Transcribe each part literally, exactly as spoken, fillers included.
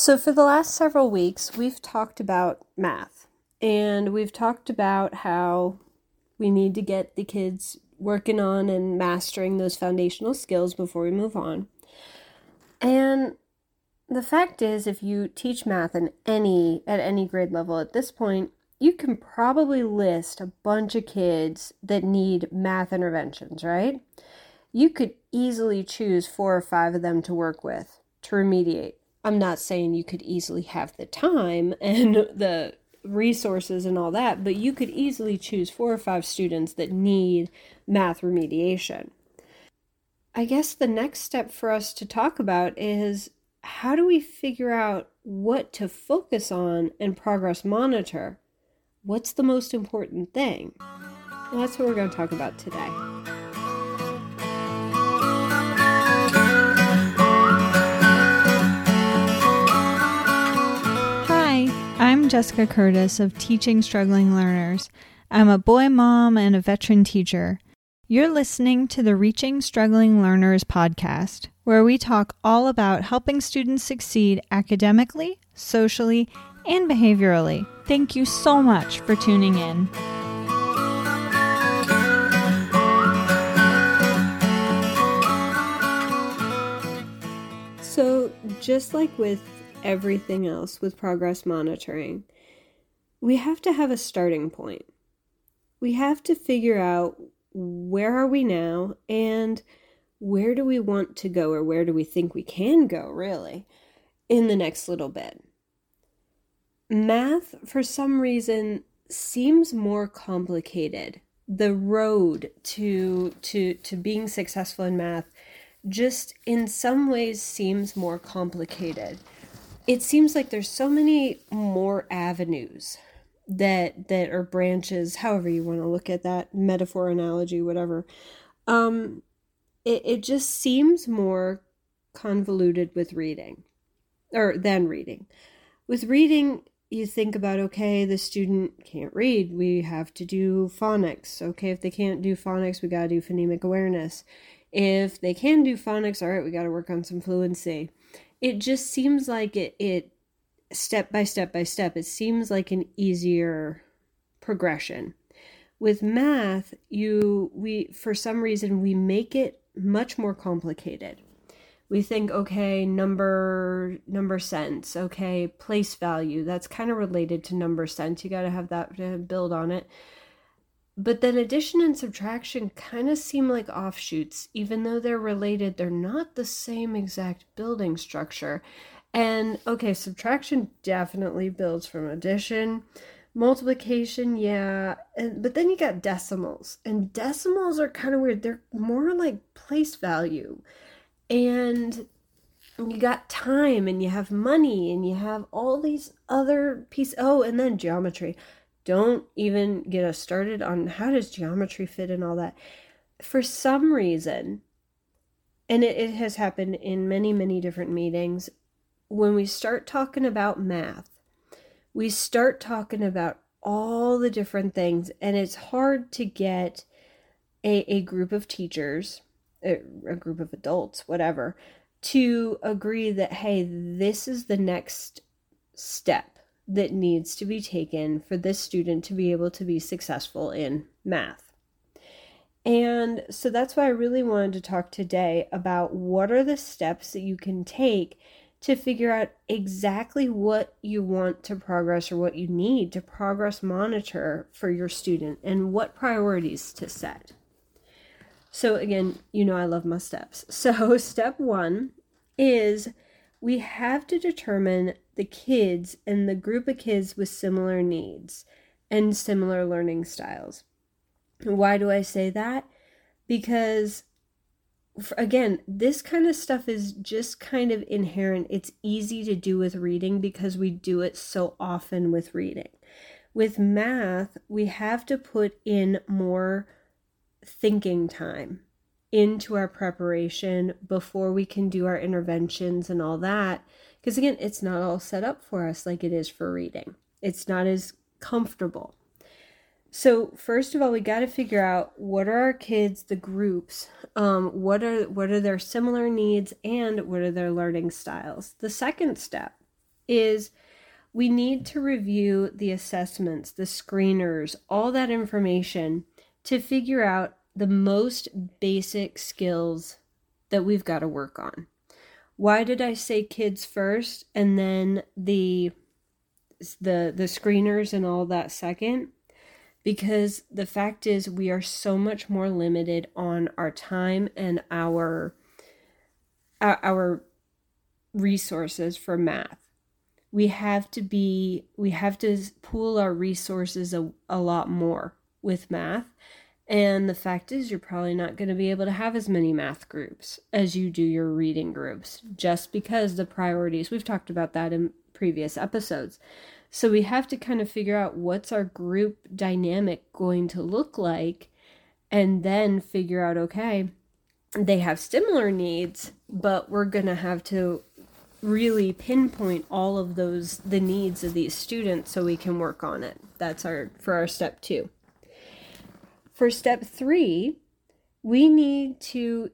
So for the last several weeks, we've talked about math, and we've talked about how we need to get the kids working on and mastering those foundational skills before we move on. And the fact is, if you teach math in any at any grade level at this point, you can probably list a bunch of kids that need math interventions, right? You could easily choose four or five of them to work with, to remediate. I'm not saying you could easily have the time and the resources and all that, but you could easily choose four or five students that need math remediation. I guess the next step for us to talk about is, how do we figure out what to focus on and progress monitor? What's the most important thing? Well, that's what we're going to talk about today. I'm Jessica Curtis of Teaching Struggling Learners. I'm a boy mom and a veteran teacher. You're listening to the Reaching Struggling Learners podcast, where we talk all about helping students succeed academically, socially, and behaviorally. Thank you so much for tuning in. So, just like with everything else with progress monitoring, we have to have a starting point. We have to figure out, where are we now, and where do we want to go, or where do we think we can go, really, in the next little bit. Math, for some reason, seems more complicated. The road to to to being successful in math just in some ways seems more complicated. It seems like there's so many more avenues that, that are branches, however you want to look at that, metaphor, analogy, whatever. Um, it, it just seems more convoluted with reading, or than reading. With reading, you think about, okay, the student can't read, we have to do phonics. Okay, if they can't do phonics, we got to do phonemic awareness. If they can do phonics, all right, we got to work on some fluency. It just seems like it, it, step by step by step, it seems like an easier progression. With math, you, we, for some reason, we make it much more complicated. We think, okay, number, number sense, okay, place value, that's kind of related to number sense. You got to have that to build on it. But then addition and subtraction kind of seem like offshoots. Even though they're related, they're not the same exact building structure. And okay, subtraction definitely builds from addition. Multiplication, yeah. And, but then you got decimals. And decimals are kind of weird. They're more like place value. And you got time, and you have money, and you have all these other pieces. Oh, and then geometry. Don't even get us started on how does geometry fit and all that. For some reason, and it, it has happened in many, many different meetings, when we start talking about math, we start talking about all the different things, and it's hard to get a, a group of teachers, a, a group of adults, whatever, to agree that, hey, this is the next step that needs to be taken for this student to be able to be successful in math. And so that's why I really wanted to talk today about what are the steps that you can take to figure out exactly what you want to progress, or what you need to progress monitor for your student, and what priorities to set. So again, you know I love my steps. So step one is, we have to determine the kids and the group of kids with similar needs and similar learning styles. Why do I say that? Because, again, this kind of stuff is just kind of inherent. It's easy to do with reading because we do it so often with reading. With math, we have to put in more thinking time into our preparation before we can do our interventions and all that. Because again, it's not all set up for us like it is for reading. It's not as comfortable. So first of all, we got to figure out, what are our kids, the groups, um, what are what are their similar needs, and what are their learning styles. The second step is we need to review the assessments, the screeners, all that information to figure out the most basic skills that we've got to work on. Why did I say kids first and then the the the screeners and all that second? Because the fact is we are so much more limited on our time and our our resources for math. We have to be, we have to pool our resources a, a lot more with math. And the fact is you're probably not going to be able to have as many math groups as you do your reading groups, just because the priorities, we've talked about that in previous episodes. So we have to kind of figure out what's our group dynamic going to look like, and then figure out, okay, they have similar needs, but we're going to have to really pinpoint all of those, the needs of these students, so we can work on it. That's our, for our step two. For step three, we need to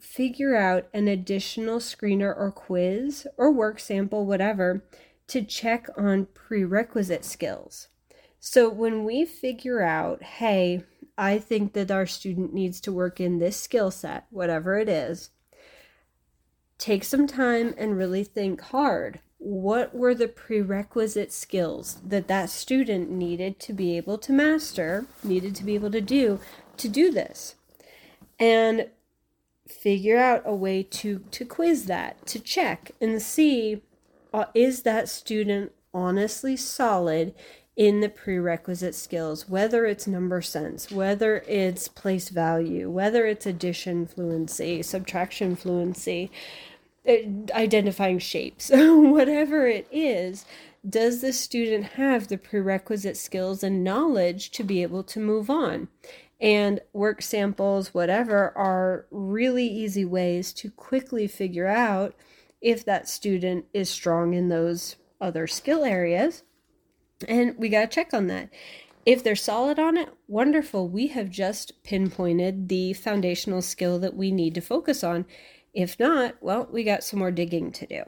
figure out an additional screener or quiz or work sample, whatever, to check on prerequisite skills. So when we figure out, hey, I think that our student needs to work in this skill set, whatever it is, take some time and really think hard. What were the prerequisite skills that that student needed to be able to master, needed to be able to do, to do this? And figure out a way to, to quiz that, to check and see, uh, is that student honestly solid in the prerequisite skills, whether it's number sense, whether it's place value, whether it's addition fluency, subtraction fluency, identifying shapes, whatever it is, does the student have the prerequisite skills and knowledge to be able to move on? And work samples, whatever, are really easy ways to quickly figure out if that student is strong in those other skill areas. And we got to check on that. If they're solid on it, wonderful. We have just pinpointed the foundational skill that we need to focus on. If not, well, we got some more digging to do.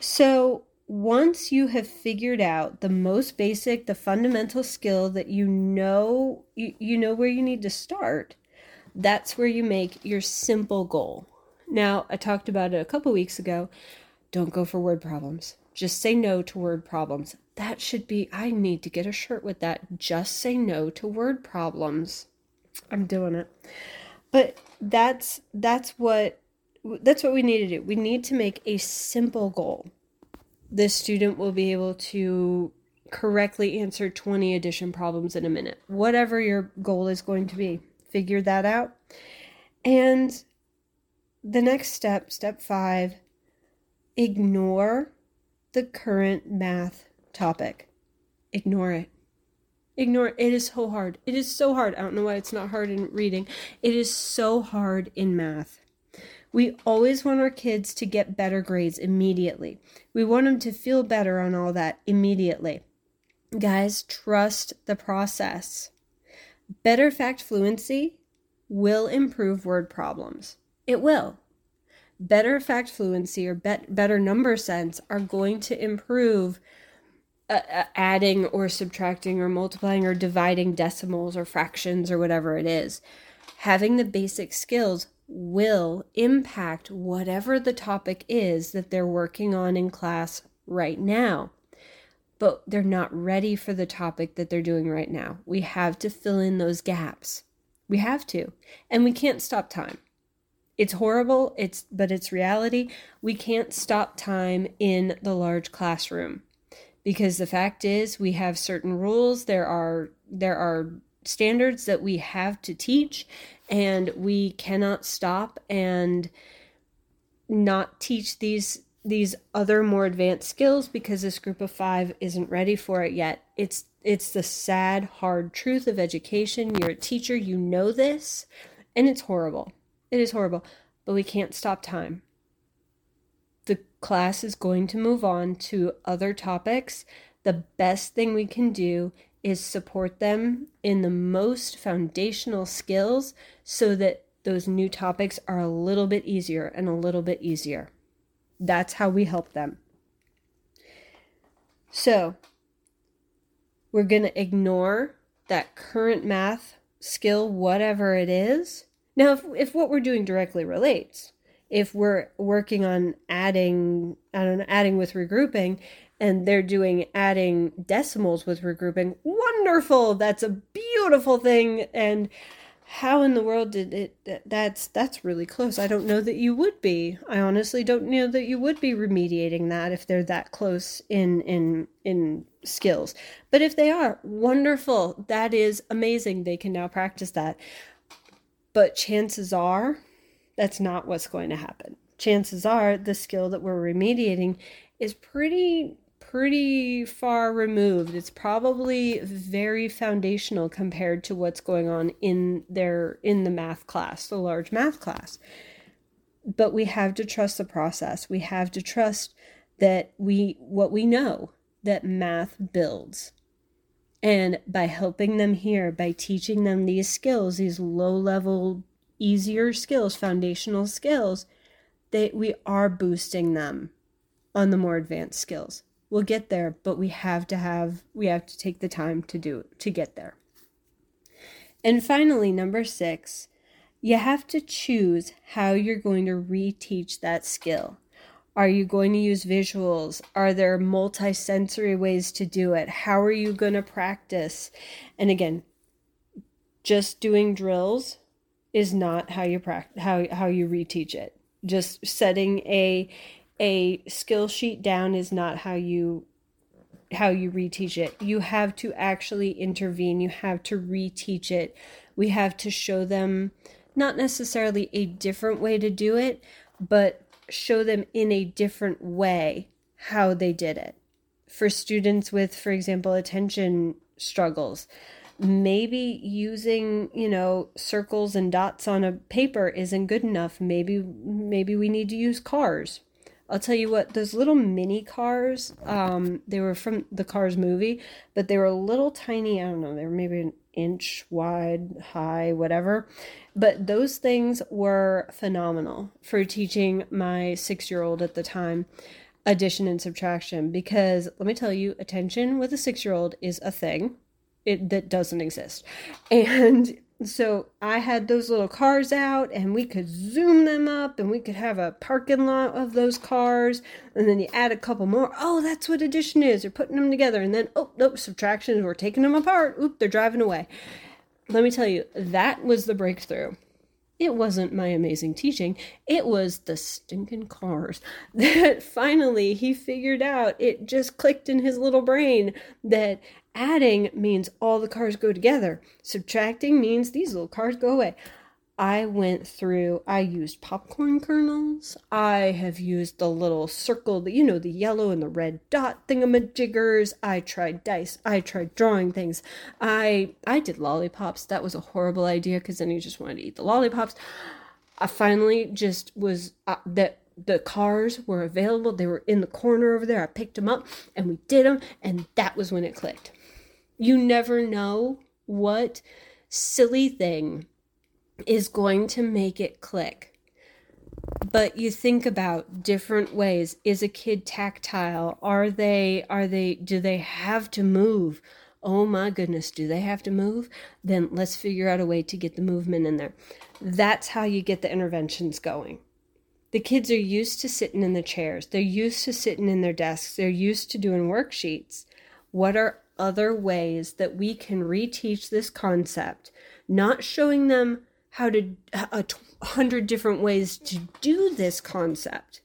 So once you have figured out the most basic, the fundamental skill that you know, you, you know where you need to start, that's where you make your simple goal. Now, I talked about it a couple weeks ago. Don't go for word problems. Just say no to word problems. That should be, I need to get a shirt with that. Just say no to word problems. I'm doing it. But that's that's what that's what we need to do. We need to make a simple goal. The student will be able to correctly answer twenty addition problems in a minute. Whatever your goal is going to be, figure that out. And the next step, step five, ignore the current math topic. Ignore it. Ignore it. It is so hard. It is so hard. I don't know why it's not hard in reading. It is so hard in math. We always want our kids to get better grades immediately. We want them to feel better on all that immediately. Guys, trust the process. Better fact fluency will improve word problems. It will. Better fact fluency or bet- better number sense are going to improve Uh, adding or subtracting or multiplying or dividing decimals or fractions or whatever it is. Having the basic skills will impact whatever the topic is that they're working on in class right now. But they're not ready for the topic that they're doing right now. We have to fill in those gaps. We have to. And we can't stop time. It's horrible, it's but it's reality. We can't stop time in the large classroom. Because the fact is we have certain rules, there are there are standards that we have to teach, and we cannot stop and not teach these these other more advanced skills because this group of five isn't ready for it yet. It's it's the sad, hard truth of education. You're a teacher, you know this, and it's horrible. It is horrible, but we can't stop time. The class is going to move on to other topics. The best thing we can do is support them in the most foundational skills so that those new topics are a little bit easier and a little bit easier. That's how we help them. So we're going to ignore that current math skill, whatever it is. Now, if, if what we're doing directly relates, if we're working on adding, I don't know, adding with regrouping, and they're doing adding decimals with regrouping, wonderful. That's a beautiful thing. And how in the world did it, that's, that's really close. I don't know that you would be. I honestly don't know that you would be remediating that if they're that close in, in, in skills. But if they are, wonderful. That is amazing. They can now practice that. But chances are that's not what's going to happen. Chances are the skill that we're remediating is pretty, pretty far removed. It's probably very foundational compared to what's going on in their, in the math class, the large math class. But we have to trust the process. We have to trust that we, what we know, that math builds. And by helping them here, by teaching them these skills, these low-level, easier skills, foundational skills, that we are boosting them on the more advanced skills. We'll get there, but we have to have, we have to take the time to do it, to get there. And finally, number six, you have to choose how you're going to reteach that skill. Are you going to use visuals? Are there multi-sensory ways to do it? How are you going to practice? And again, just doing drills is not how you practice, how, how you reteach it. Just setting a A skill sheet down is not how you how you reteach it. You have to actually intervene. You have to reteach it. We have to show them not necessarily a different way to do it, but show them in a different way how they did it. For students with, for example, attention struggles, maybe using, you know, circles and dots on a paper isn't good enough. Maybe maybe we need to use cars. I'll tell you what, those little mini cars, um, they were from the Cars movie, but they were little tiny, I don't know, they were maybe an inch wide, high, whatever. But those things were phenomenal for teaching my six-year-old at the time addition and subtraction. Because let me tell you, attention with a six-year-old is a thing it, that doesn't exist. And so I had those little cars out, and we could zoom them up, and we could have a parking lot of those cars, and then you add a couple more. Oh, that's what addition is. You're putting them together, and then, oh, nope, subtraction, we're taking them apart. Oop, they're driving away. Let me tell you, that was the breakthrough. It wasn't my amazing teaching. It was the stinking cars that finally he figured out. It just clicked in his little brain that adding means all the cars go together. Subtracting means these little cars go away. I went through, I used popcorn kernels. I have used the little circle, the, you know, the yellow and the red dot thingamajiggers. I tried dice. I tried drawing things. I I did lollipops. That was a horrible idea because then you just wanted to eat the lollipops. I finally just was, uh, that the cars were available. They were in the corner over there. I picked them up and we did them. And that was when it clicked. You never know what silly thing is going to make it click. But you think about different ways. Is a kid tactile? Are they, are they, do they have to move? Oh my goodness, do they have to move? Then let's figure out a way to get the movement in there. That's how you get the interventions going. The kids are used to sitting in the chairs. They're used to sitting in their desks. They're used to doing worksheets. What are other ways that we can reteach this concept? Not showing them how to a hundred different ways to do this concept.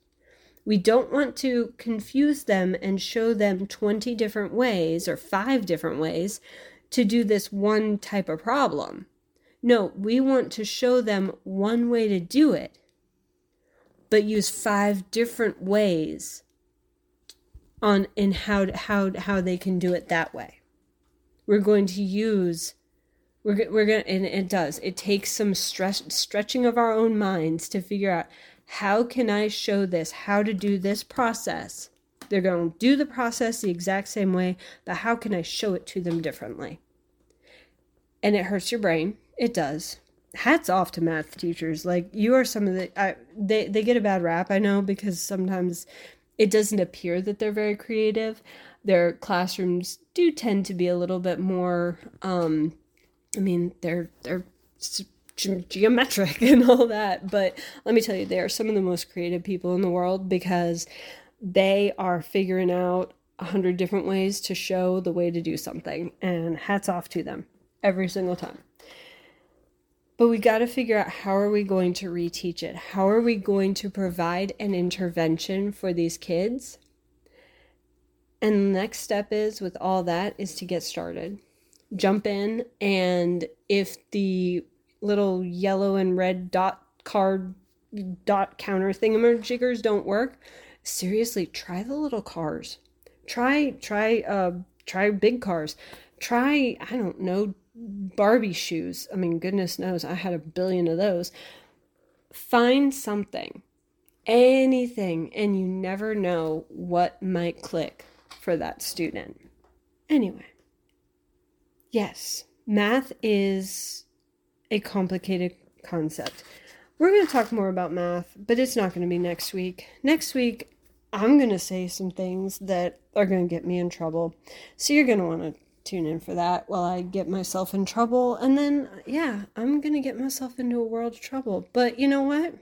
We don't want to confuse them and show them twenty different ways or five different ways to do this one type of problem. No, we want to show them one way to do it, but use five different ways on in how how how they can do it that way. We're going to use We're we're gonna and it does. It takes some stress, stretching of our own minds to figure out how can I show this, how to do this process. They're going to do the process the exact same way, but how can I show it to them differently? And it hurts your brain. It does. Hats off to math teachers. Like you are some of the I, they they get a bad rap. I know because sometimes it doesn't appear that they're very creative. Their classrooms do tend to be a little bit more, um, I mean, they're they're ge- geometric and all that. But let me tell you, they are some of the most creative people in the world, because they are figuring out a hundred different ways to show the way to do something. And hats off to them every single time. But we got to figure out, how are we going to reteach it? How are we going to provide an intervention for these kids? And the next step is, with all that, is to get started. Jump in, and if the little yellow and red dot card dot counter thingamajiggers don't work, seriously, try the little cars. Try try uh try big cars. Try, I don't know, Barbie shoes. I mean, goodness knows I had a billion of those. Find something, anything, and you never know what might click for that student. Anyway, yes, math is a complicated concept. We're going to talk more about math, but it's not going to be next week. Next week, I'm going to say some things that are going to get me in trouble. So you're going to want to tune in for that while I get myself in trouble. And then, yeah, I'm going to get myself into a world of trouble. But you know what?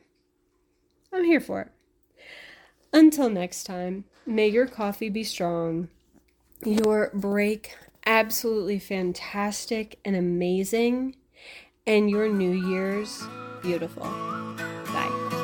I'm here for it. Until next time, may your coffee be strong, your break absolutely fantastic and amazing, and your New Year's beautiful. Bye.